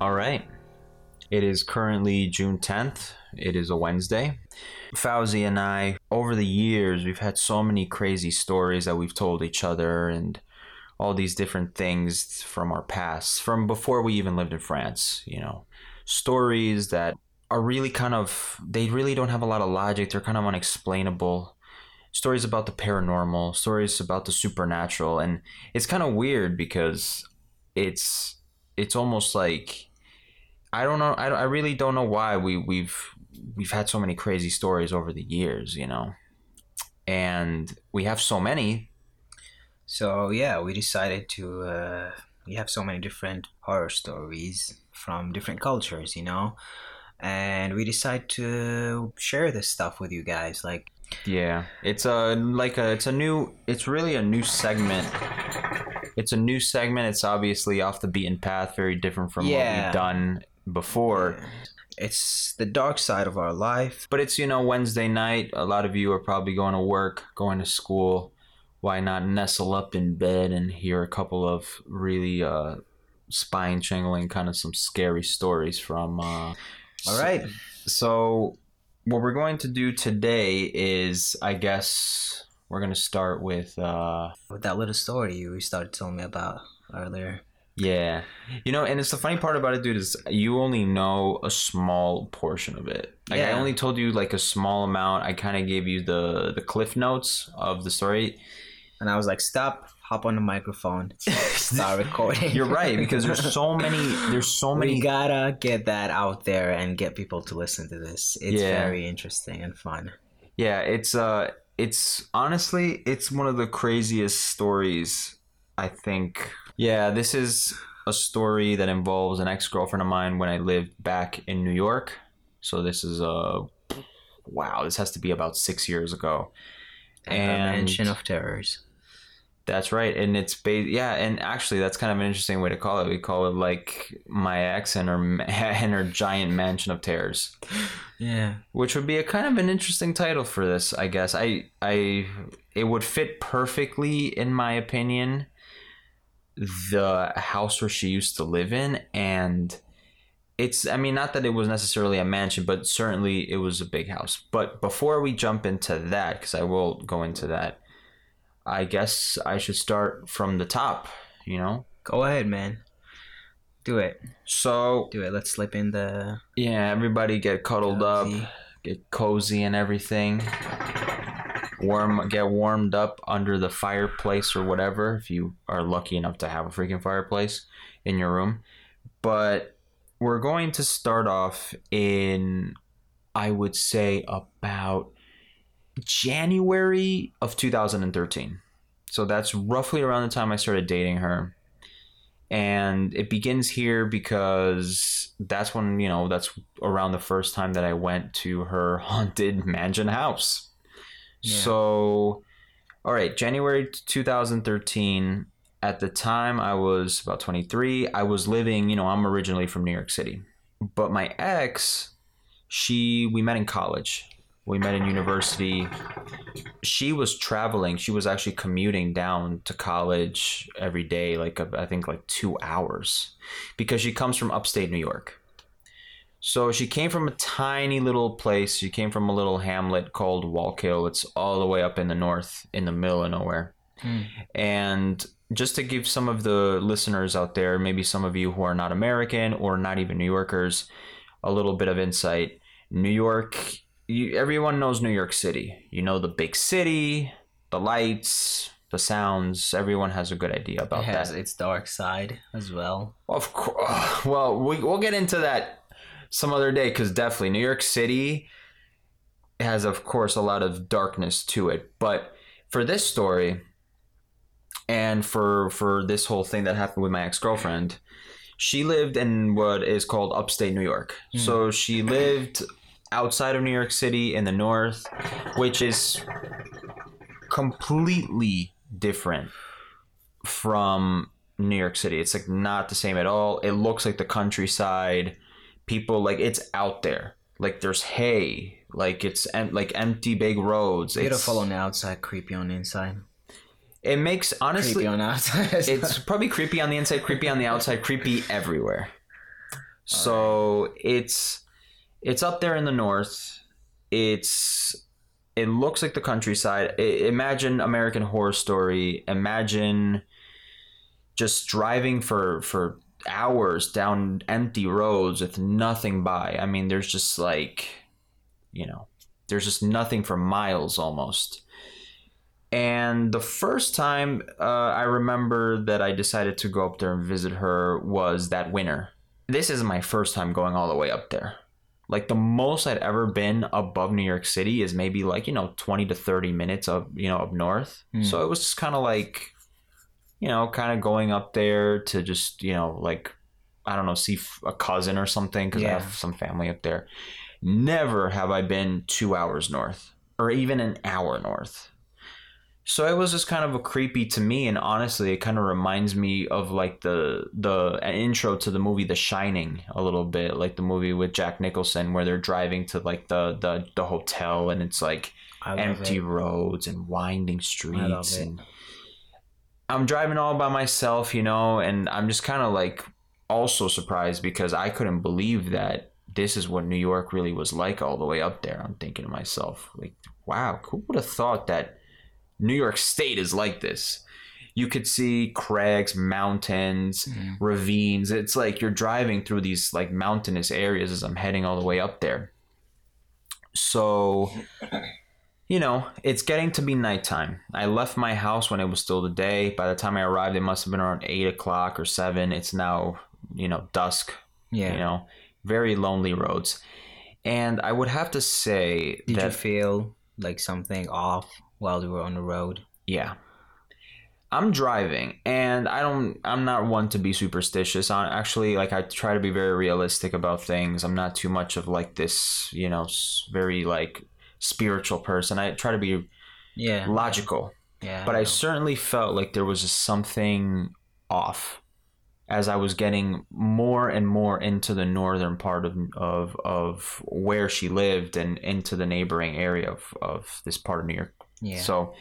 All right. It is currently June 10th. It is a Wednesday. Fawzi and I, over the years, we've had so many crazy stories that we've told each other and all these different things from our past, from before we even lived in France, you know, stories that are really kind of, they really don't have a lot of logic. They're kind of unexplainable. Stories about the paranormal, stories about the supernatural. And it's kind of weird because it's almost like, I don't know. I really don't know why we've had so many crazy stories over the years, you know, and we have so many. So yeah, we decided to. We have so many different horror stories from different cultures, you know, and we decide to share this stuff with you guys. Like, yeah, it's really a new segment. It's a new segment. It's obviously off the beaten path, very different from what we've done before. It's the dark side of our life. But it's, you know, Wednesday night. A lot of you are probably going to work, going to school. Why not nestle up in bed and hear a couple of really spine-tingling, kind of some scary stories from... All right. So what we're going to do today is, I guess... We're going to start with that little story you started telling me about earlier. Yeah. You know, and it's the funny part about it, dude, is you only know a small portion of it. Like, yeah. I only told you, like, a small amount. I kind of gave you the cliff notes of the story. And I was like, stop, hop on the microphone, start recording. You're right, because there's so many. We got to get that out there and get people to listen to this. It's very interesting and fun. Yeah, it's honestly, it's one of the craziest stories, I think. Yeah, this is a story that involves an ex-girlfriend of mine when I lived back in New York. So this is this has to be about 6 years ago. And a mansion of terrors. That's right. And it's and actually that's kind of an interesting way to call it. We call it like my ex and her giant mansion of terrors. Yeah. Which would be a kind of an interesting title for this, I guess. It would fit perfectly, in my opinion, the house where she used to live in, and it's, I mean, not that it was necessarily a mansion, but certainly it was a big house. But before we jump into that, because I will go into that, I guess I should start from the top, you know? Go ahead, man. Do it. So... do it. Let's slip in the... Yeah, everybody get cuddled up, get cozy and everything. Get warmed up under the fireplace or whatever, if you are lucky enough to have a freaking fireplace in your room. But we're going to start off in, I would say, about... January of 2013. So that's roughly around the time I started dating her. And it begins here because that's when, you know, that's around the first time that I went to her haunted mansion house. Yeah. So, all right, January 2013. At the time, I was about 23. I was living, you know, I'm originally from New York City. But my ex, we met in college. We met in university. She was traveling. She was actually commuting down to college every day, like I think like 2 hours, because she comes from upstate New York. So she came from a tiny little place. She came from a little hamlet called Wallkill. It's all the way up in the north, in the middle of nowhere. Mm. And just to give some of the listeners out there, maybe some of you who are not American or not even New Yorkers, a little bit of insight. New York... everyone knows New York City. You know, the big city, the lights, the sounds. Everyone has a good idea about that. It has its dark side as well. Of course. Well, we'll get into that some other day, because definitely New York City has, of course, a lot of darkness to it. But for this story and for this whole thing that happened with my ex-girlfriend, she lived in what is called upstate New York. Mm. So she lived... outside of New York City in the north, which is completely different from New York City. It's like not the same at all. It looks like the countryside. People, like, it's out there. Like there's hay. Like it's like empty big roads. Beautiful on the outside, creepy on the inside. It makes, honestly... Creepy on the outside. It's probably creepy on the inside, creepy on the outside, creepy everywhere. All so right. It's up there in the north. It looks like the countryside. Imagine American Horror Story. Imagine just driving for hours down empty roads with nothing by. I mean, there's just like, you know, there's just nothing for miles almost. And the first time I remember that I decided to go up there and visit her was that winter. This is my first time going all the way up there. Like, the most I'd ever been above New York City is maybe like, you know, 20 to 30 minutes up, you know, up north. Mm. So it was just kind of like, you know, kind of going up there to just, you know, like, I don't know, see a cousin or something because I have some family up there. Never have I been 2 hours north or even an hour north. So it was just kind of a creepy to me. And honestly, it kind of reminds me of like the intro to the movie The Shining a little bit, like the movie with Jack Nicholson where they're driving to like the hotel and it's like empty roads and winding streets. And I'm driving all by myself, you know, and I'm just kind of like also surprised because I couldn't believe that this is what New York really was like all the way up there. I'm thinking to myself, like, wow, who would have thought that New York State is like this? You could see crags, mountains, ravines. It's like you're driving through these like mountainous areas as I'm heading all the way up there. So, you know, it's getting to be nighttime. I left my house when it was still the day. By the time I arrived, it must have been around 8 o'clock or 7. It's now, you know, dusk. Yeah. You know, very lonely roads. And I would have to say, did you feel like something off while we were on the road? Yeah. I'm driving, and I'm not one to be superstitious. I actually, like, I try to be very realistic about things. I'm not too much of like this, you know, very like spiritual person. I try to be logical. Yeah. But I certainly felt like there was just something off as I was getting more and more into the northern part of where she lived and into the neighboring area of this part of New York. Yeah. So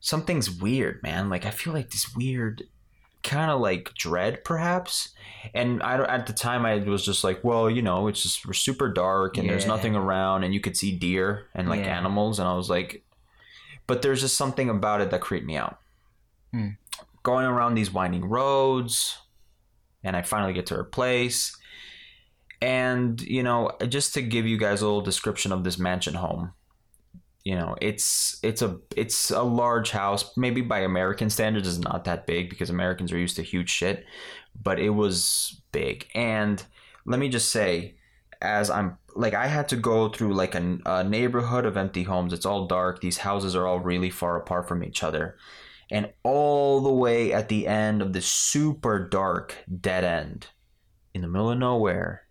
something's weird, man. Like, I feel like this weird kind of like dread perhaps. And at the time I was just like, well, you know, it's just we're super dark and there's nothing around and you could see deer and like animals. And I was like, but there's just something about it that creeped me out. Mm. Going around these winding roads, and I finally get to her place. And, you know, just to give you guys a little description of this mansion home. You know, it's a large house. Maybe by American standards, it's not that big because Americans are used to huge shit, but it was big. And let me just say, as I'm like, I had to go through like a neighborhood of empty homes. It's all dark. These houses are all really far apart from each other, and all the way at the end of this super dark dead end in the middle of nowhere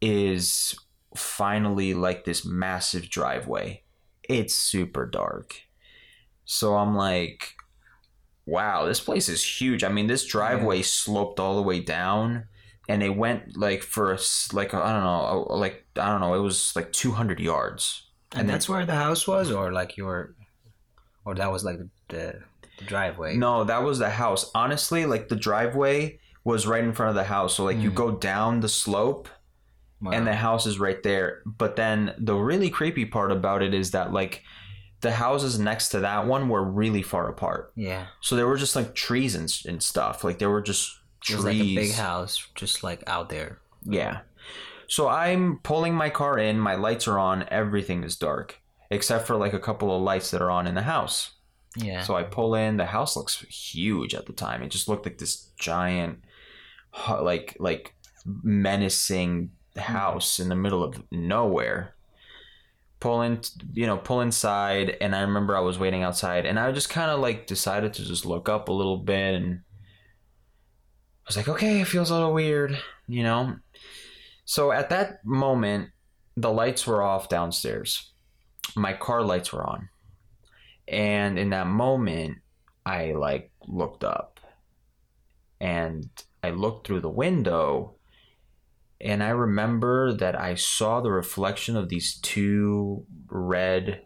is finally like this massive driveway. It's super dark. So I'm like, wow, this place is huge. I mean, this driveway sloped all the way down, and it went like for like, I don't know, it was like 200 yards. And that's where the house was, or like or that was like the driveway? No, that was the house. Honestly, like the driveway was right in front of the house. So like you go down the slope. Wow. And the house is right there. But then the really creepy part about it is that like the houses next to that one were really far apart. Yeah. So there were just like trees and stuff. Like there were just trees. It was like a big house just like out there. Yeah. So I'm pulling my car in. My lights are on. Everything is dark except for like a couple of lights that are on in the house. Yeah. So I pull in. The house looks huge at the time. It just looked like this giant like menacing house in the middle of nowhere. Pull inside, and I remember I was waiting outside, and I just kind of like decided to just look up a little bit, and I was like, okay, it feels a little weird, you know. So at that moment, the lights were off downstairs. My car lights were on, and in that moment, I like looked up, and I looked through the window. And I remember that I saw the reflection of these two red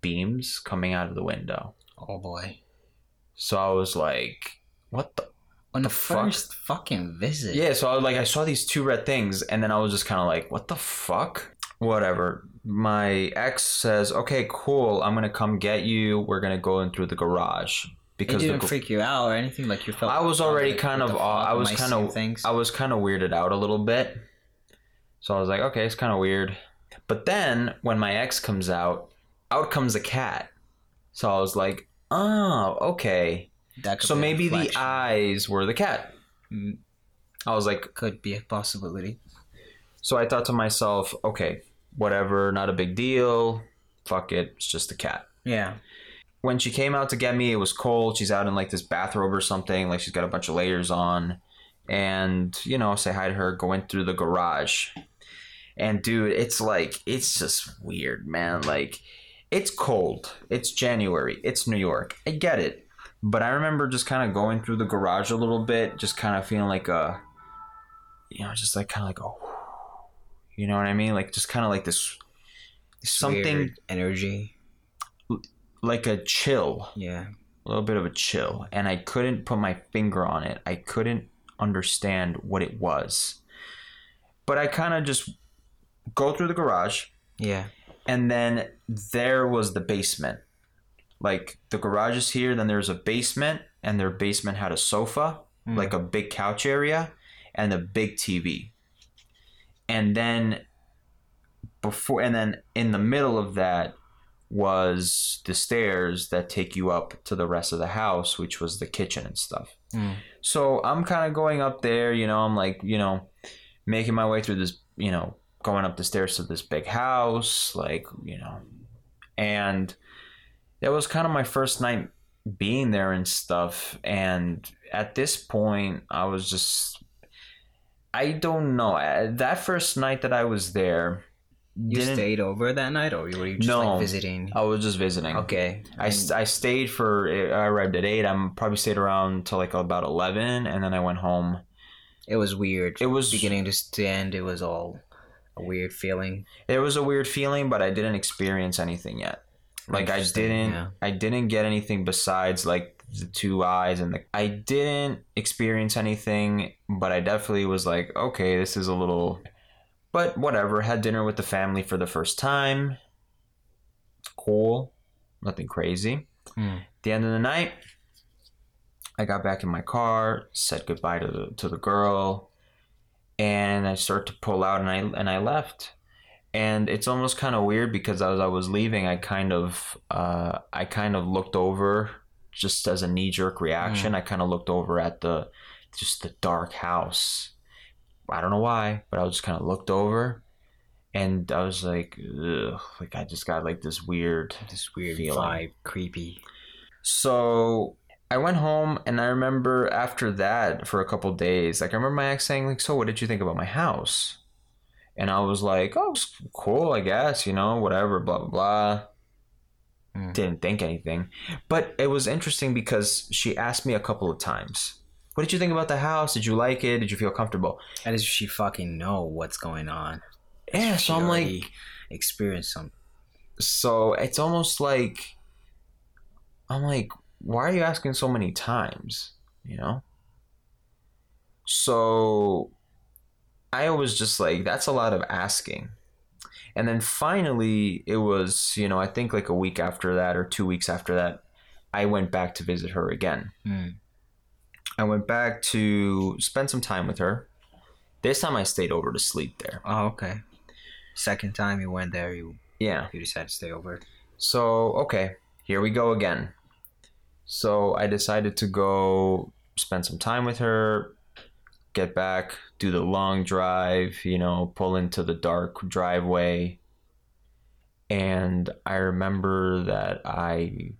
beams coming out of the window. Oh, boy. So I was like, what the on the first fuck? Fucking visit. Yeah, so I was like, I saw these two red things, and then I was just kind of like, what the fuck? Whatever. My ex says, okay, cool, I'm going to come get you. We're going to go in through the garage. Because it didn't freak you out or anything? Like you felt I was already kind of, I was kind of weirded out a little bit. So I was like, okay, it's kind of weird. But then when my ex comes out comes a cat. So I was like, oh, okay. So maybe the eyes were the cat. I was like, could be a possibility. So I thought to myself, okay, whatever, not a big deal. Fuck it. It's just a cat. Yeah. When she came out to get me, it was cold. She's out in like this bathrobe or something. Like she's got a bunch of layers on. And, you know, say hi to her, go in through the garage. And dude, it's like, it's just weird, man. Like it's cold. It's January. It's New York. I get it. But I remember just kind of going through the garage a little bit, just kind of feeling like a, you know, just like kind of like a, you know what I mean? Like just kind of like this something weird energy, like a chill. Yeah. A little bit of a chill. And I couldn't put my finger on it. I couldn't understand what it was. But I kind of just go through the garage. Yeah. And then there was the basement. Like the garage is here, then there's a basement, and their basement had a sofa, like a big couch area and a big TV. And then in the middle of that was the stairs that take you up to the rest of the house, which was the kitchen and stuff. So I'm kind of going up there, you know, I'm like, you know, making my way through this, you know, going up the stairs to this big house, like, you know, and that was kind of my first night being there and stuff. And at this point, I was just, I don't know. That first night that I was there. You stayed over that night or were you just like visiting? I was just visiting. Okay. I stayed for, I arrived at 8. I probably stayed around till like about 11 and then I went home. It was weird. It was beginning to end. It was all a weird feeling. It was a weird feeling, but I didn't experience anything yet. Like I didn't, yeah. I didn't get anything besides like the two eyes and the, I didn't experience anything, but I definitely was like, okay, this is a little, but whatever. Had dinner with the family for the first time. Cool. Nothing crazy. At the end of the night, I got back in my car, said goodbye to the girl, and I started to pull out and I left. And it's almost kind of weird because as I was leaving, I kind of looked over just as a knee-jerk reaction. I kind of looked over at the dark house. I don't know why, but I just kind of looked over, and I was like, ugh, like I just got like this weird feeling. Vibe, creepy. So I went home, and I remember after that for a couple days, like I remember my ex saying like, "So what did you think about my house?" And I was like, oh, it's cool, I guess, you know, whatever, blah, blah, blah. Didn't think anything. But it was interesting because she asked me a couple of times, what did you think about the house? Did you like it? Did you feel comfortable? How does she fucking know what's going on? Yeah, so I'm like... experienced something. So it's almost like... I'm like, why are you asking so many times, you know? So... I was just like, that's a lot of asking. And then finally, it was, you know, I think like a week after that or 2 weeks after that, I went back to visit her again. I went back to spend some time with her. This time I stayed over to sleep there. Oh, okay. Second time you went there, you decided to stay over. So, okay, here we go again. So I decided to go spend some time with her. Get back, do the long drive, you know, pull into the dark driveway. And I remember that I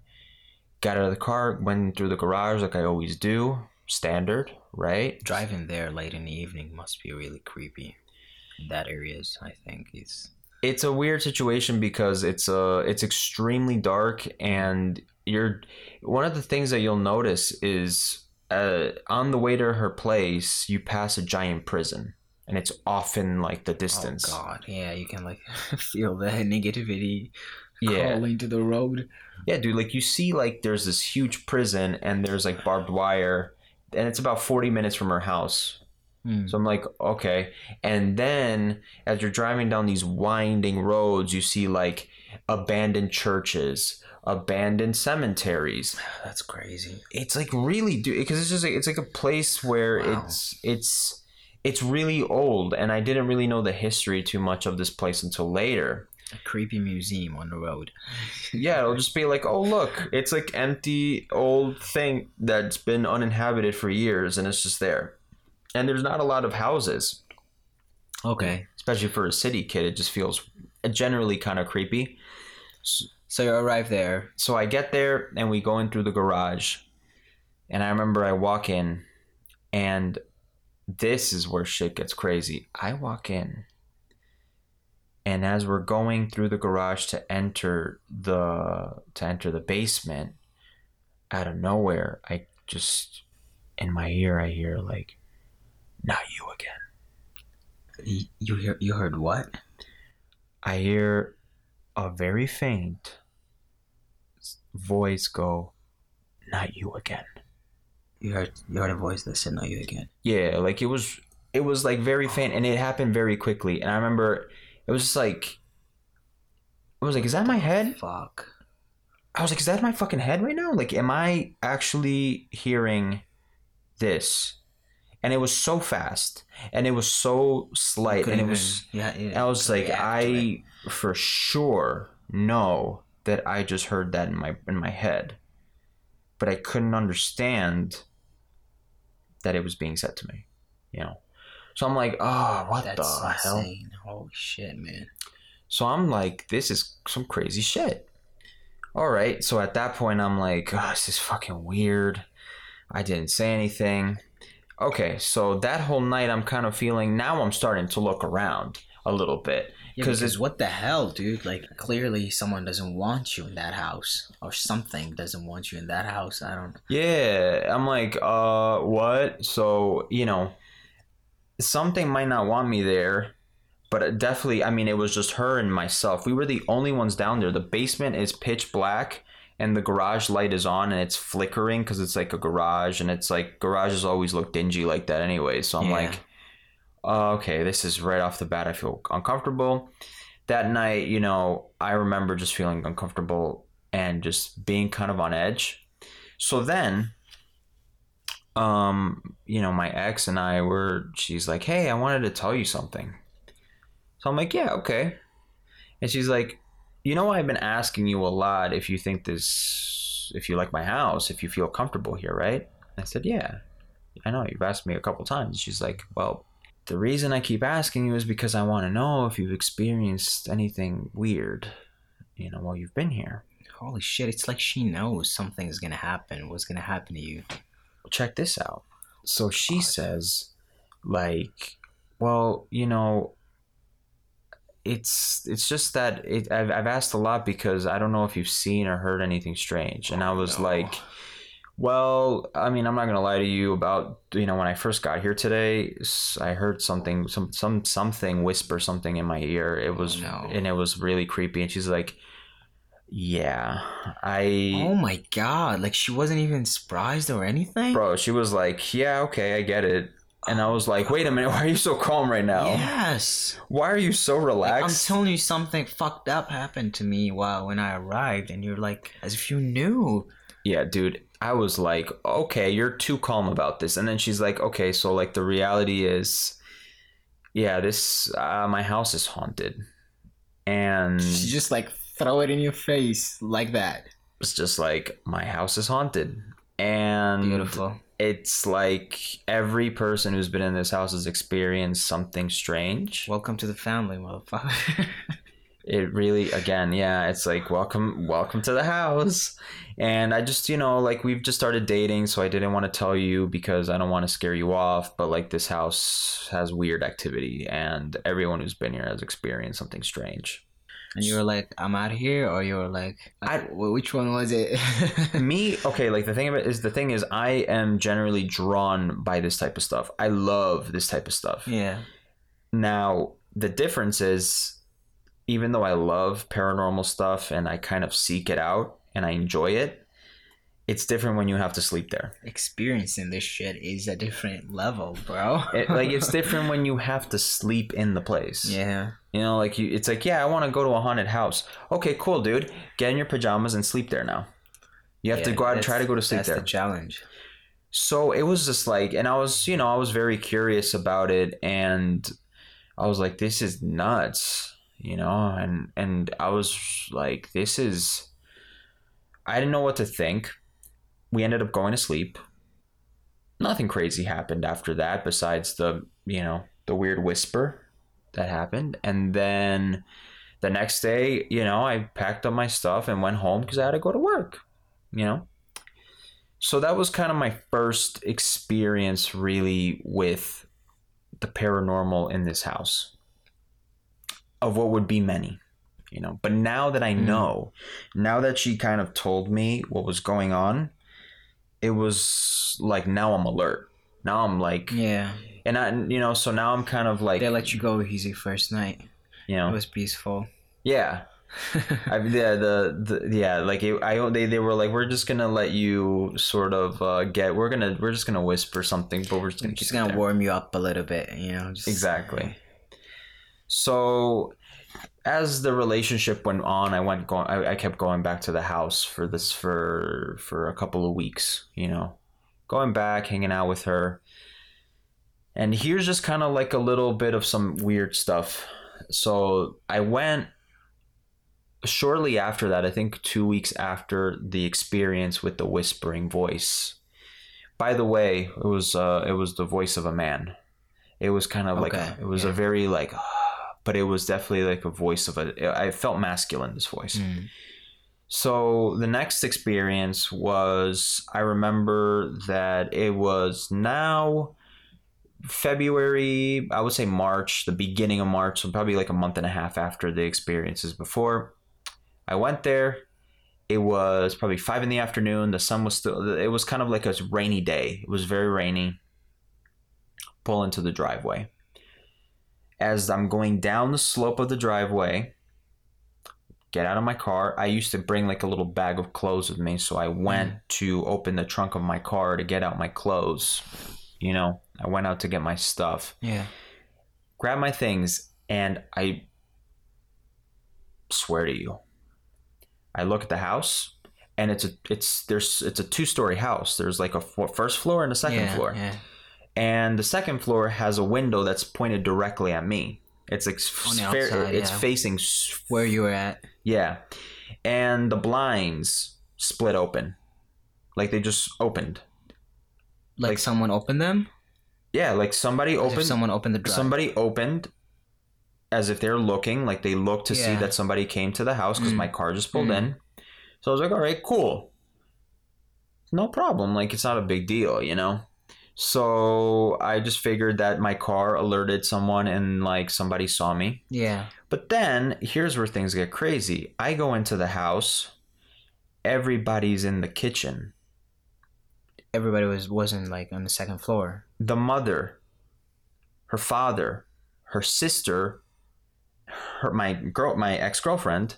got out of the car, went through the garage like I always do. Standard, right? Driving there late in the evening must be really creepy. That area is, I think, it's a weird situation because it's extremely dark. And one of the things that you'll notice is... on the way to her place, you pass a giant prison, and it's off in like the distance. Oh God, yeah, you can like feel the negativity crawling to the road. Yeah, dude, like you see like there's this huge prison and there's like barbed wire and it's about 40 minutes from her house. So I'm like, okay. And then as you're driving down these winding roads, you see like abandoned churches, abandoned cemeteries. That's crazy. It's like really, dude, because it's just like, it's like a place where it's really old. And I didn't really know the history too much of this place until later. A creepy museum on the road. Yeah, it'll just be like, oh look, it's like empty old thing that's been uninhabited for years and it's just there. And there's not a lot of houses. Okay. Especially for a city kid, it just feels generally kind of creepy. So you arrive there. So I get there and we go in through the garage. And I remember I walk in and this is where shit gets crazy. I walk in. And as we're going through the garage to enter the basement, out of nowhere, I just, in my ear, I hear like, not you again. You heard what? I hear a very faint voice go, not you again. You heard a voice that said, not you again. Yeah, like it was like very faint and it happened very quickly. And I remember... It was just like, I was like, is that my head? Fuck. I was like, is that my fucking head right now? Like, am I actually hearing this? And it was so fast. And it was so slight. And it was, I was like, I for sure know that I just heard that in my head. But I couldn't understand that it was being said to me, you know? So I'm like, oh, what the hell? That's insane. Holy shit, man. So I'm like, this is some crazy shit. All right. So at that point, I'm like, oh, this is fucking weird. I didn't say anything. Okay. So that whole night, I'm kind of feeling, now I'm starting to look around a little bit. Yeah, because what the hell, dude? Like, clearly someone doesn't want you in that house. Or something doesn't want you in that house. I don't know. Yeah. I'm like, what? So, you know. Something might not want me there, but it definitely, I mean, it was just her and myself. We were the only ones down there. The basement is pitch black and the garage light is on and it's flickering because it's like a garage and it's like garages always look dingy like that anyway. So I'm like, oh, okay, this is right off the bat. I feel uncomfortable. That night, you know, I remember just feeling uncomfortable and just being kind of on edge. So then... you know, my ex and I were, she's like, hey, I wanted to tell you something. So I'm like, yeah, okay. And she's like, you know, I've been asking you a lot if you think this, if you like my house, if you feel comfortable here, right? I said, yeah, I know you've asked me a couple times. She's like, well, the reason I keep asking you is because I want to know if you've experienced anything weird, you know, while you've been here. Holy shit. It's like she knows something's going to happen. What's going to happen to you? Check this out. So she says, like, well, you know, it's just that I've asked a lot because I don't know if you've seen or heard anything strange. And I was like, well, I mean, I'm not going to lie to you about, you know, when I first got here today, I heard something, something whisper something in my ear. It was, and it was really creepy. And she's like, yeah, oh my god, like she wasn't even surprised or anything? Bro, she was like, yeah, okay, I get it. And I was like, wait a minute, why are you so calm right now? Yes. Why are you so relaxed? Like, I'm telling you something fucked up happened to me when I arrived, and you're like, as if you knew. Yeah, dude, I was like, okay, you're too calm about this. And then she's like, okay, so like the reality is, yeah, this, my house is haunted. And... she's just like... throw it in your face like that. It's just like, my house is haunted. And beautiful. It's like every person who's been in this house has experienced something strange. Welcome to the family, motherfucker. It really, again, yeah, it's like, welcome to the house. And I just, you know, like we've just started dating, so I didn't want to tell you because I don't want to scare you off, but like this house has weird activity and everyone who's been here has experienced something strange. And you were like, I'm out of here? Or you were like which one was it? Me? Okay, like the thing is I am generally drawn by this type of stuff. I love this type of stuff. Yeah. Now, the difference is, even though I love paranormal stuff and I kind of seek it out and I enjoy it, it's different when you have to sleep there. Experiencing this shit is a different level, bro. It's different when you have to sleep in the place. Yeah. You know, like, you, it's like, yeah, I want to go to a haunted house. Okay, cool, dude. Get in your pajamas and sleep there now. You have to go out and try to go to sleep there. That's the challenge. So it was just like, and I was very curious about it, and I was like, this is nuts, you know, and I was like, I didn't know what to think. We ended up going to sleep. Nothing crazy happened after that besides the weird whisper that happened. And then the next day, I packed up my stuff and went home because I had to go to work, So that was kind of my first experience really with the paranormal in this house, of what would be many, But now that I know, now that she kind of told me what was going on, it was like, now I'm alert. Now I'm like, yeah. And so now I'm kind of like, they let you go easy first night. It was peaceful. Yeah. They were like, we're just gonna let you sort of we're just gonna whisper something, but we're just gonna warm you up a little bit, exactly. So as the relationship went on, I kept going back to the house for a couple of weeks, going back, hanging out with her, and here's just kind of like a little bit of some weird stuff. So I went. Shortly after that, I think 2 weeks after the experience with the whispering voice. By the way, it was the voice of a man. It was kind of a very like, but it was definitely like a voice of I felt masculine, this voice. Mm. So the next experience was, I remember that it was now February, I would say March, the beginning of March, so probably like a month and a half after the experiences before. I went there. It was probably 5 p.m. The sun was still, it was kind of like a rainy day. It was very rainy. Pull into the driveway. As I'm going down the slope of the driveway, get out of my car. I used to bring like a little bag of clothes with me. So I went to open the trunk of my car to get out my clothes. I went out to get my stuff. Yeah. Grab my things. And I swear to you, I look at the house, and it's a 2-story house. There's like a first floor and a second floor. Yeah. And the second floor has a window that's pointed directly at me. It's like it's facing where you were at. Yeah. And the blinds split open. Like they just opened. Like someone opened them? Yeah, like somebody opened. Someone opened the door. Somebody opened. As if they're looking, like they look to see that somebody came to the house, because my car just pulled in. So I was like, all right, cool. No problem. Like, it's not a big deal, So I just figured that my car alerted someone and like somebody saw me. Yeah. But then here's where things get crazy. I go into the house. Everybody's in the kitchen. Everybody wasn't like on the second floor. The mother, her father, her sister, my ex-girlfriend,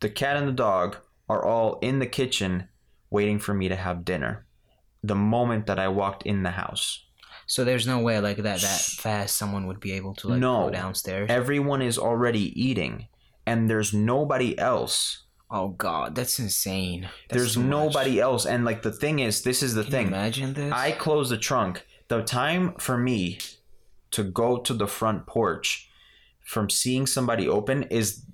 the cat and the dog are all in the kitchen waiting for me to have dinner the moment that I walked in the house. So there's no way like that fast someone would be able to go downstairs. Everyone is already eating and there's nobody else. Oh God, that's insane. There's nobody else. And like the thing is, this is the thing. Can you imagine this? I closed the trunk. The time for me to go to the front porch from seeing somebody open is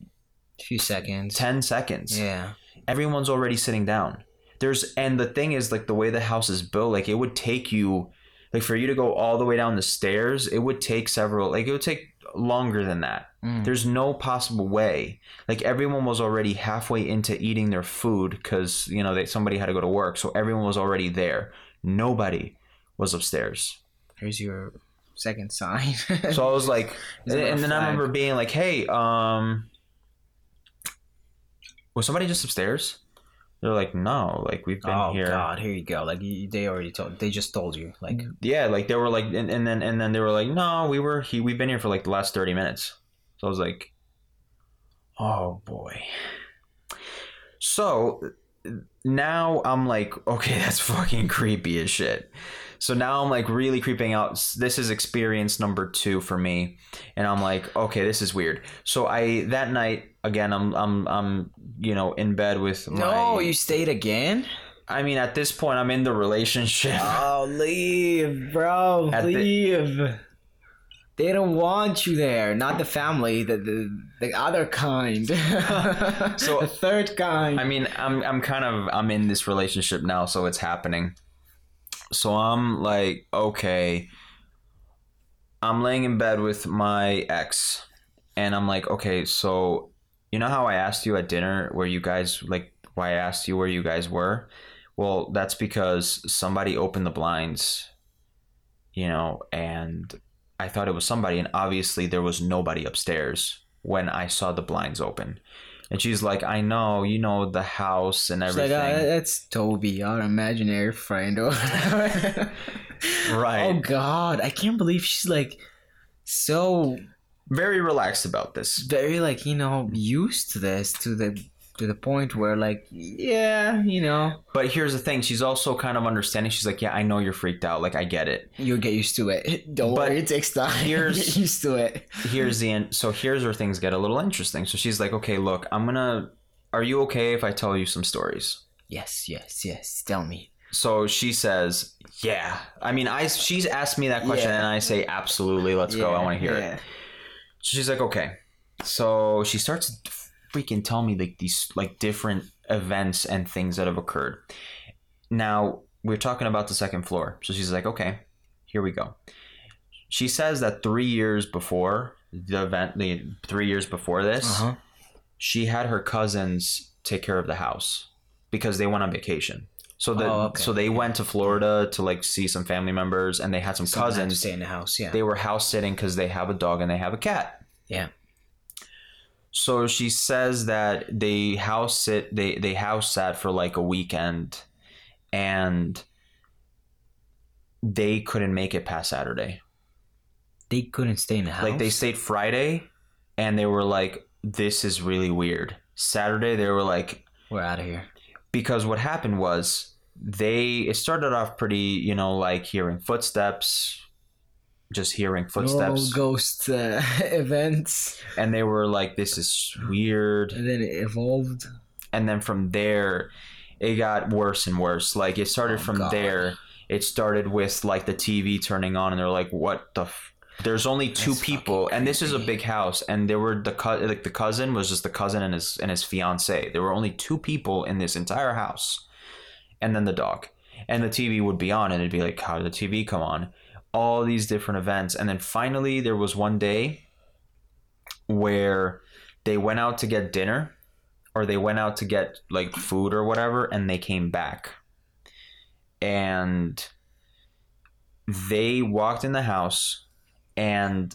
a few seconds. 10 seconds. Yeah. Everyone's already sitting down. And the thing is, like, the way the house is built, like, it would take you, like, for you to go all the way down the stairs, it would take it would take longer than that. There's no possible way. Like, everyone was already halfway into eating their food because, somebody had to go to work. So everyone was already there. Nobody was upstairs. Here's your second sign. So I was like, and then I remember being like, hey, was somebody just upstairs? They're like, no, like, we've been here. Oh God, here you go. Like, they just told you. Like, yeah, like, they were like, and then they were like, no, we've been here for like the last 30 minutes. So I was like, Oh boy. So now I'm like, okay, that's fucking creepy as shit. So now I'm like really creeping out. This is experience number 2 for me. And I'm like, okay, this is weird. So I, that night again, I'm, you know, in bed with my... No, you stayed again? I mean, at this point I'm in the relationship. Oh, leave, bro. Leave. They don't want you there. Not the family, the other kind. So the third kind. I mean, I'm in this relationship now, so it's happening. So I'm like, okay, I'm laying in bed with my ex and I'm like, okay, so you know how I asked you at dinner where you guys, like, why I asked you where you guys were? Well, that's because somebody opened the blinds, you know, and I thought it was somebody, and obviously there was nobody upstairs when I saw the blinds open. And she's like, I know, you know, the house and everything. She's like, oh, that's Toby, our imaginary friend. Right. Oh, God. I can't believe she's like so... Very relaxed about this. Very, like, you know, used to this to the point where, like, yeah, you know. But here's the thing. She's also kind of understanding. She's like, yeah, I know you're freaked out. Like, I get it. You'll get used to it. Don't worry. It takes time. Get used to it. Here's the end. So here's where things get a little interesting. So she's like, okay, look, are you okay if I tell you some stories? Yes. Tell me. So she says, yeah. I mean, she's asked me that question, yeah. And I say, absolutely. Let's go. I want to hear it. So she's like, okay. So she starts to freaking tell me like these like different events and things that have occurred. Now we're talking about the second floor. So she's like, okay, here we go. She says that 3 years before the event, 3 years before this, she had her cousins take care of the house because they went on vacation. So they went to Florida to like see some family members, and they had some cousins stay in the house. Yeah, they were house sitting because they have a dog and they have a cat. Yeah. So she says that they house sat for like a weekend, and they couldn't make it past Saturday. They couldn't stay in the house. Like they stayed Friday, and they were like, "This is really weird." Saturday, they were like, "We're out of here." Because what happened was it started off pretty, you know, like hearing footsteps, ghost events, and they were like, this is weird, and then it evolved, and then from there it got worse and worse. Like it started it started with like the TV turning on, and they're like, what the there's only two people, and this is a big house, and there were the cousin was just the cousin and his fiance. There were only 2 people in this entire house, and then the dog, and the TV would be on, and it'd be like, how did the TV come on? All these different events, and then finally there was one day where they went out to get dinner, or they went out to get like food or whatever, and they came back, and they walked in the house. And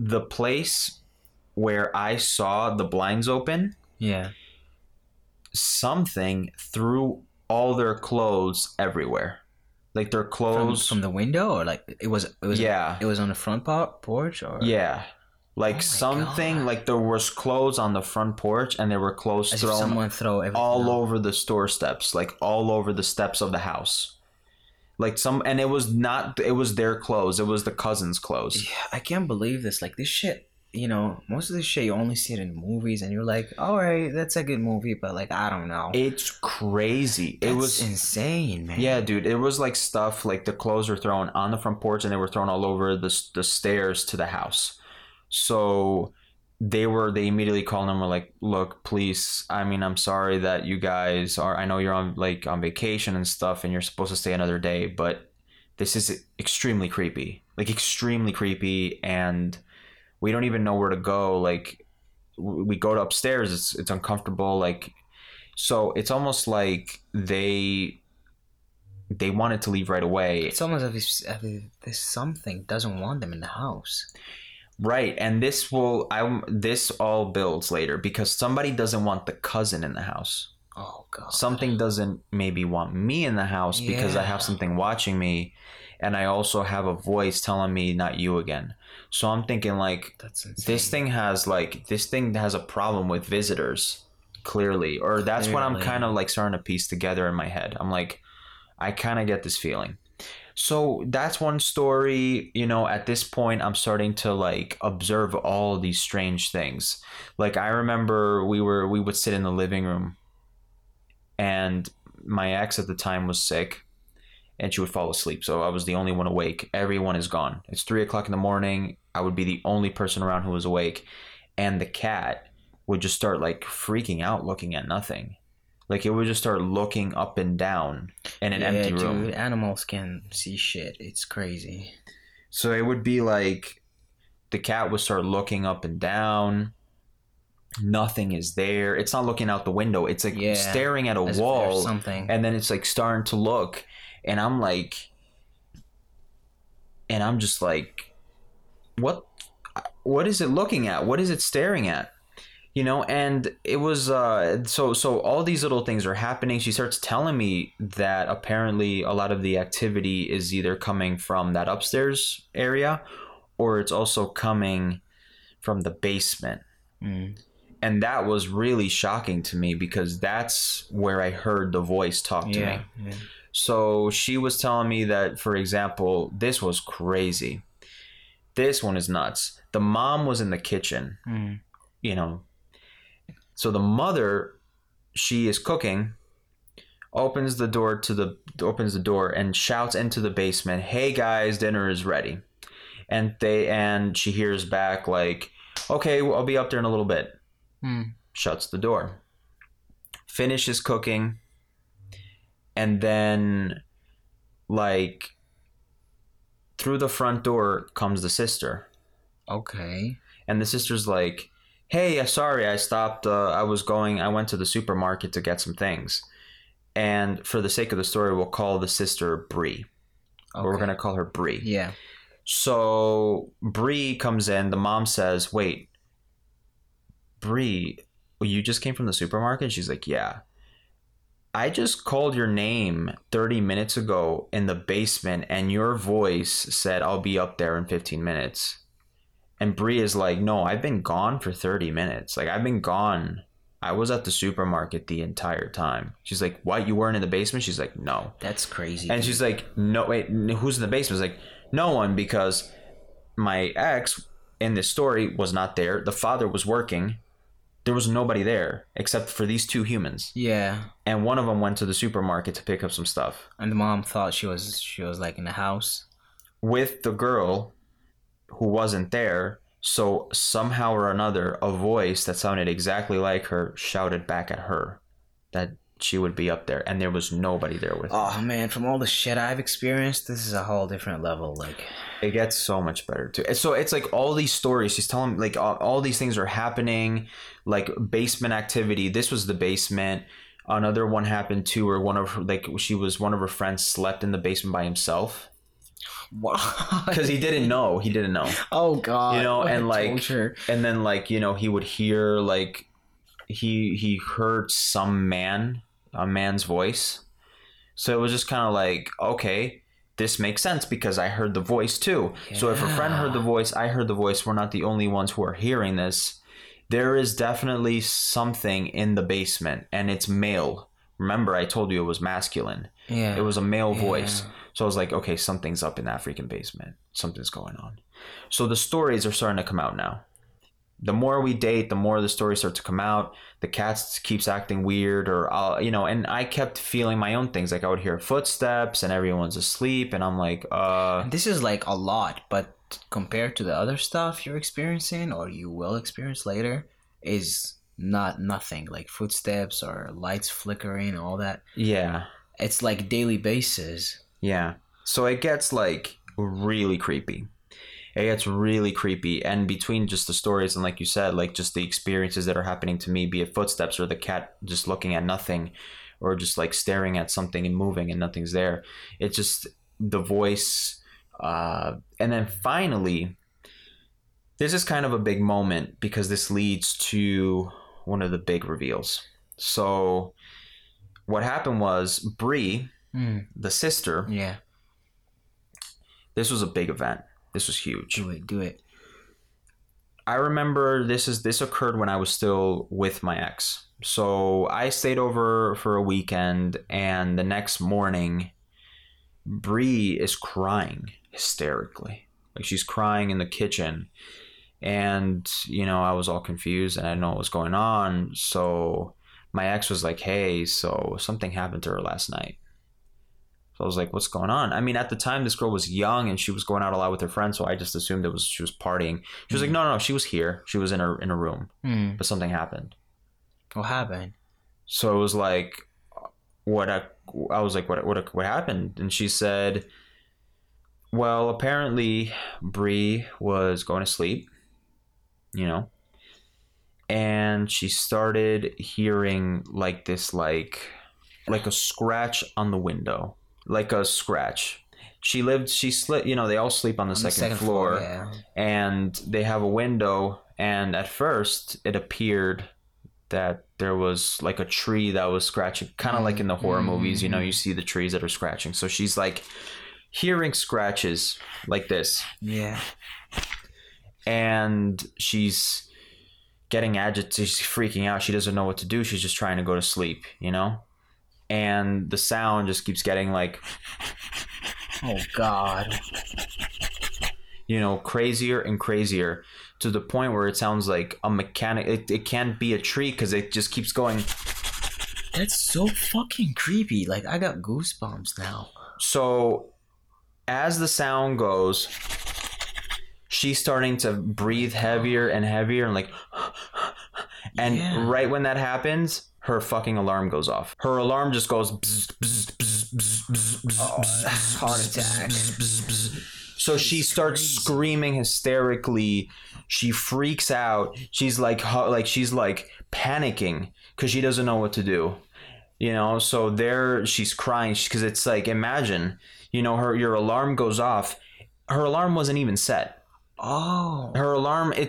the place where I saw the blinds open, something threw all their clothes everywhere. Like their clothes from the window, or like it was on the front porch, or like something like there was clothes on the front porch, and there were clothes thrown all over the store steps, like all over the steps of the house. Like and it was their clothes. It was the cousin's clothes. Yeah, I can't believe this. Like this shit, you know, most of this shit you only see it in movies, and you're like, all right, that's a good movie, but like, I don't know. It's crazy. It was insane, man. Yeah, dude. It was like stuff, like the clothes were thrown on the front porch, and they were thrown all over the stairs to the house. So they immediately called them and were like, look, please, I mean, I'm sorry that you guys are, I know you're on vacation and stuff, and you're supposed to stay another day, but this is extremely creepy, and we don't even know where to go. Like we go to upstairs, it's uncomfortable. Like, so it's almost like they wanted to leave right away. It's almost as if something doesn't want them in the house. Right, and this all builds later because somebody doesn't want the cousin in the house. Oh God. Something doesn't maybe want me in the house because I have something watching me, and I also have a voice telling me not you again. So I'm thinking like this thing has a problem with visitors clearly, or that's what I'm kind of like starting to piece together in my head. I'm like, I kind of get this feeling. So that's one story, you know. At this point, I'm starting to like observe all these strange things. Like I remember we would sit in the living room, and my ex at the time was sick, and she would fall asleep. So I was the only one awake. Everyone is gone. It's 3:00 in the morning. I would be the only person around who was awake, and the cat would just start like freaking out, looking at nothing. Like, it would just start looking up and down in an empty room. Yeah, dude, animals can see shit. It's crazy. So it would be like the cat would start looking up and down. Nothing is there. It's not looking out the window. It's like staring at a wall. Something. And then it's like starting to look. And I'm like... And I'm just like, what is it looking at? What is it staring at? You know, and it was so all these little things are happening. She starts telling me that apparently a lot of the activity is either coming from that upstairs area, or it's also coming from the basement. Mm. And that was really shocking to me because that's where I heard the voice talk to me. Yeah. So she was telling me that, for example, this was crazy. This one is nuts. The mom was in the kitchen, you know. So the mother, she is cooking, opens the door and shouts into the basement, "Hey guys, dinner is ready." And she hears back like, "Okay, well, I'll be up there in a little bit." Mm. Shuts the door, finishes cooking, and then like through the front door comes the sister. Okay. And the sister's like, "Hey, sorry, I stopped. I went to the supermarket to get some things." And for the sake of the story, we'll call the sister Bree. Okay. We're going to call her Bree. Yeah. So Bree comes in. The mom says, "Wait, Bree, you just came from the supermarket?" She's like, "Yeah. I just called your name 30 minutes ago in the basement, and your voice said, 'I'll be up there in 15 minutes. And Bree is like, "No, I've been gone for 30 minutes. Like, I've been gone. I was at the supermarket the entire time." She's like, "What? You weren't in the basement?" She's like, "No." That's crazy. And she's like, "No, wait, who's in the basement?" She's like, "No one, because my ex in this story was not there. The father was working. There was nobody there except for these two humans." Yeah. And one of them went to the supermarket to pick up some stuff. And the mom thought she was like in the house with the girl who wasn't there, so somehow or another a voice that sounded exactly like her shouted back at her that she would be up there, and there was nobody there with her. Oh man, from all the shit I've experienced, this is a whole different level. Like, it gets so much better too. So it's like all these stories she's telling, like all these things are happening, like basement activity. This was the basement. Another one happened too, where one of her friends slept in the basement by himself. Because he didn't know. Oh God! You know, and like, torture. And then like, you know, he would hear like, he heard a man's voice. So it was just kind of like, okay, this makes sense because I heard the voice too. Yeah. So if a friend heard the voice, I heard the voice. We're not the only ones who are hearing this. There is definitely something in the basement, and it's male. Remember, I told you it was masculine. Yeah, it was a male voice. So I was like, okay, something's up in that freaking basement. Something's going on. So the stories are starting to come out now. The more we date, the more the stories start to come out. The cat keeps acting weird, or, you know, and I kept feeling my own things. Like, I would hear footsteps and everyone's asleep. And I'm like, This is like a lot, but compared to the other stuff you're experiencing or you will experience later is not nothing. Like footsteps or lights flickering, all that. Yeah. It's like daily basis. Yeah. So it gets like really creepy. It gets really creepy. And between just the stories and, like you said, like just the experiences that are happening to me, be it footsteps or the cat just looking at nothing or just like staring at something and moving and nothing's there. It's just the voice. And then finally, this is kind of a big moment because this leads to one of the big reveals. So what happened was Bree, the sister. Yeah. This was a big event. This was huge. Do it. I remember this occurred when I was still with my ex. So I stayed over for a weekend, and the next morning, Bree is crying hysterically. Like, she's crying in the kitchen. And, you know, I was all confused and I didn't know what was going on. So my ex was like, hey, so something happened to her last night. So I was like, what's going on? I mean, at the time, this girl was young and she was going out a lot with her friends. So I just assumed she was partying. She was like, no, she was here. She was in her room, but something happened. What happened? So it was like, I was like, what happened? And she said, well, apparently Bree was going to sleep, you know, and she started hearing like this, like a scratch on the window. Like a scratch. They all sleep on the second floor. Yeah. And they have a window. And at first, it appeared that there was like a tree that was scratching. Kind of like in the horror movies, you know, you see the trees that are scratching. So she's like hearing scratches like this. Yeah. And she's getting agitated. She's freaking out. She doesn't know what to do. She's just trying to go to sleep, you know? And the sound just keeps getting like, oh God, you know, crazier and crazier to the point where it sounds like a mechanic. It can't be a tree because it just keeps going. That's so fucking creepy. Like, I got goosebumps now. So as the sound goes, she's starting to breathe heavier and heavier and like, and right when that happens, her fucking alarm goes off. Her alarm just goes bzz, bzz, bzz, bzz, bzz, bzz, heart attack. Bzz, bzz, bzz. So she starts screaming hysterically. She freaks out. She's like panicking because she doesn't know what to do. You know, so there she's crying because it's like, imagine, you know, your alarm goes off. Her alarm wasn't even set. Oh, her alarm! It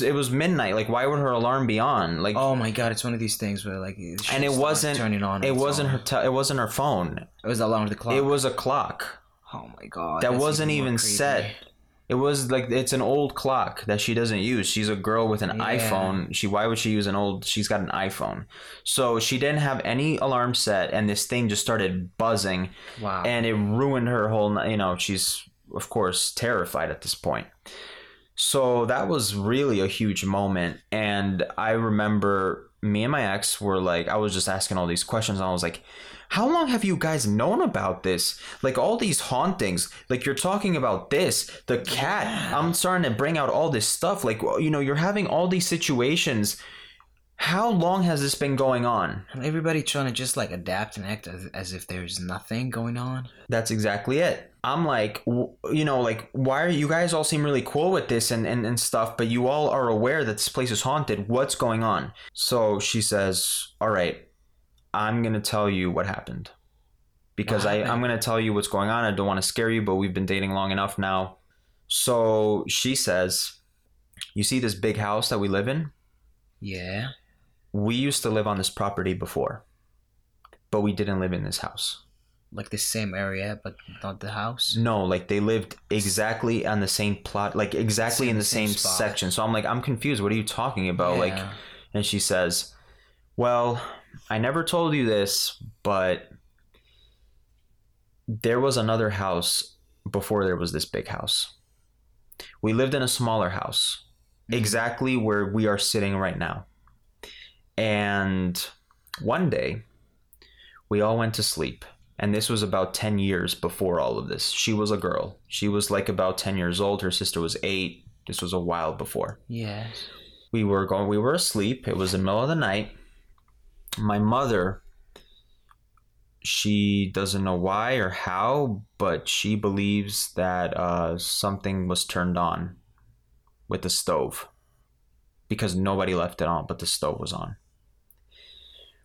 was midnight. Like, why would her alarm be on? Like, oh my God, it's one of these things where like, and it wasn't turning on. It wasn't her. It wasn't her phone. It was alarm to the clock. It was a clock. Oh my God, that wasn't even set. It was like, it's an old clock that she doesn't use. She's a girl with an iPhone. Why would she use an old? She's got an iPhone, so she didn't have any alarm set, and this thing just started buzzing. Wow, and it ruined her whole. You know, she's, of course, terrified at this point. So that was really a huge moment. And I remember me and my ex were like, I was just asking all these questions. And I was like, how long have you guys known about this? Like, all these hauntings, like, you're talking about this, the cat. Yeah. I'm starting to bring out all this stuff. Like, you know, you're having all these situations. How long has this been going on? Everybody trying to just like adapt and act as if there's nothing going on. That's exactly it. I'm like, you know, like, why are you guys all seem really cool with this and stuff, but you all are aware that this place is haunted. What's going on? So she says, all right, I'm going to tell you what happened because I'm going to tell you what's going on. I don't want to scare you, but we've been dating long enough now. So she says, you see this big house that we live in? Yeah. We used to live on this property before, but we didn't live in this house. Like the same area, but not the house? No, like they lived exactly on the same plot, like exactly in the same section. So I'm like, I'm confused. What are you talking about? Yeah. Like, and she says, well, I never told you this, but there was another house before there was this big house. We lived in a smaller house, exactly where we are sitting right now. And one day, we all went to sleep. And this was about 10 years before all of this. She was a girl. She was like about 10 years old. Her sister was 8. This was a while before. Yes. We were asleep. It was the middle of the night. My mother, she doesn't know why or how, but she believes that something was turned on with the stove because nobody left it on, but the stove was on.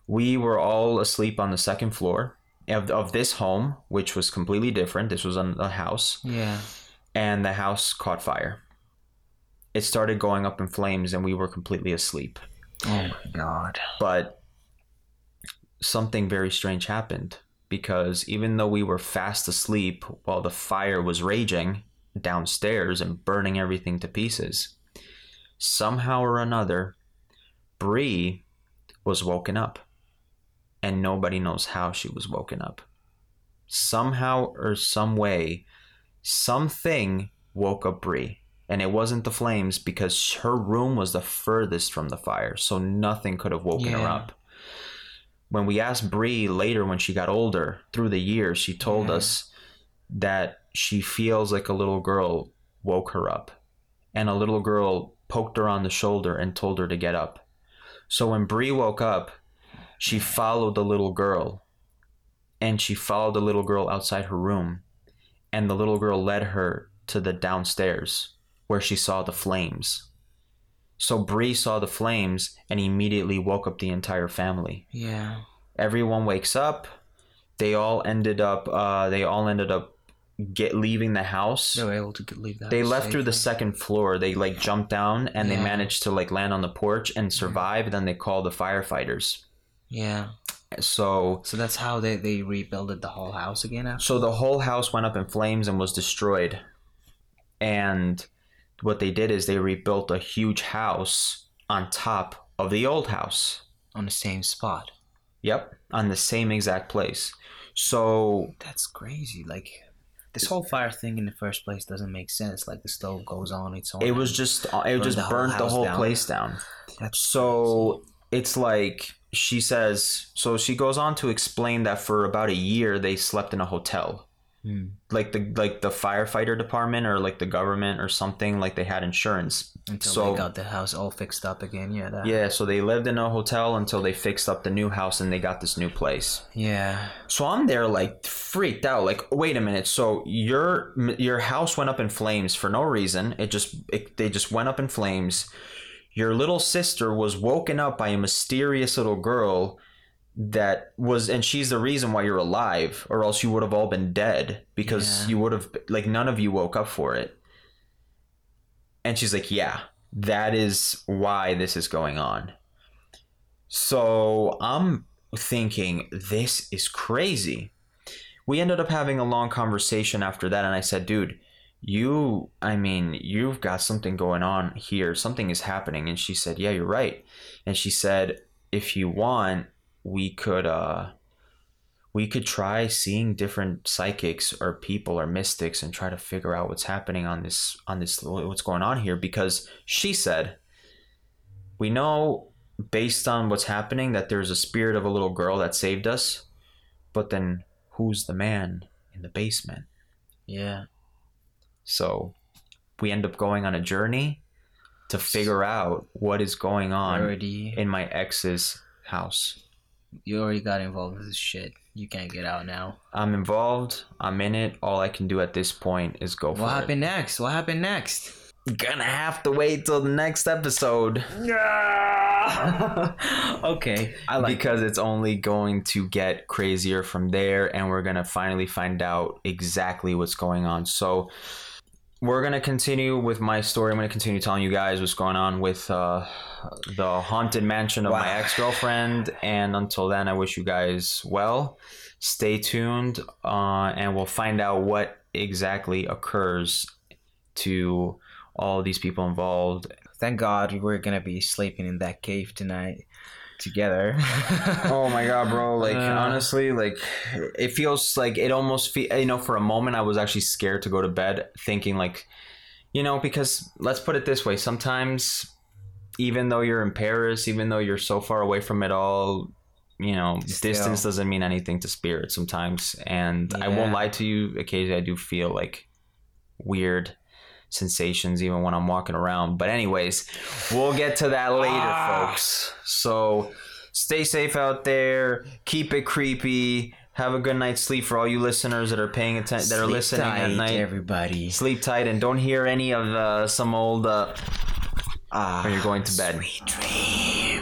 We were all asleep on the second floor of this home, which was completely different. This was a house. Yeah. And the house caught fire. It started going up in flames and we were completely asleep. Oh my God. But something very strange happened, because even though we were fast asleep while the fire was raging downstairs and burning everything to pieces, somehow or another, Bree was woken up, and nobody knows how she was woken up. Somehow or some way, something woke up Bree, and it wasn't the flames because her room was the furthest from the fire, so nothing could have woken her up. When we asked Bree later, when she got older through the years, she told us that she feels like a little girl woke her up, and a little girl poked her on the shoulder and told her to get up. So when Bree woke up, she followed the little girl, and she followed the little girl outside her room, and the little girl led her to the downstairs where she saw the flames. So Bree saw the flames and immediately woke up the entire family. Yeah. Everyone wakes up. They all ended up leaving the house. They were able to leave the house. They left through the second floor. They jumped down and they managed to land on the porch and survive. Then they called the firefighters. Yeah. So that's how they rebuilt the whole house again after? So the whole house went up in flames and was destroyed. And what they did is they rebuilt a huge house on top of the old house. On the same spot. Yep, on the same exact place. So... That's crazy. This whole fire thing in the first place doesn't make sense. The stove goes on its own. It just burnt the whole place down. That's so crazy. It's she says... So she goes on to explain that for about a year they slept in a hotel. The firefighter department or the government or something, they had insurance until they got the house all fixed up again. So they lived in a hotel until they fixed up the new house and they got this new place. So I'm there freaked out, wait a minute, so your house went up in flames for no reason. They just went up in flames. Your little sister was woken up by a mysterious little girl and she's the reason why you're alive, or else you would have all been dead, because you would have none of you woke up for it. And she's that is why this is going on. So I'm thinking, this is crazy. We ended up having a long conversation after that, and I said, dude, you've got something going on here. Something is happening. And she said, yeah, you're right. And she said, if you want, we could try seeing different psychics or people or mystics and try to figure out what's happening on this, what's going on here. Because she said, we know based on what's happening that there's a spirit of a little girl that saved us, but then who's the man in the basement? Yeah. So we end up going on a journey to figure out what is going on in my ex's house. You already got involved with this shit. You can't get out now. I'm involved. I'm in it. All I can do at this point is go for it. What happened next? Gonna have to wait till the next episode. Okay. Because it's only going to get crazier from there, and we're going to finally find out exactly what's going on. So we're going to continue with my story. I'm going to continue telling you guys what's going on with the haunted mansion of my ex-girlfriend. And until then, I wish you guys well. Stay tuned, and we'll find out what exactly occurs to all these people involved. Thank God we're going to be sleeping in that cave tonight together. Oh my God, bro. Honestly, it feels for a moment I was actually scared to go to bed, thinking because let's put it this way, sometimes even though you're in Paris, even though you're so far away from it all, distance doesn't mean anything to spirit sometimes. And I won't lie to you, occasionally I do feel weird sensations even when I'm walking around. But anyways, we'll get to that later, folks. So stay safe out there. Keep it creepy. Have a good night's sleep for all you listeners that are paying attention, that are listening tight, at night. Everybody, sleep tight and don't hear any of some old when you're going to bed. Sweet dreams.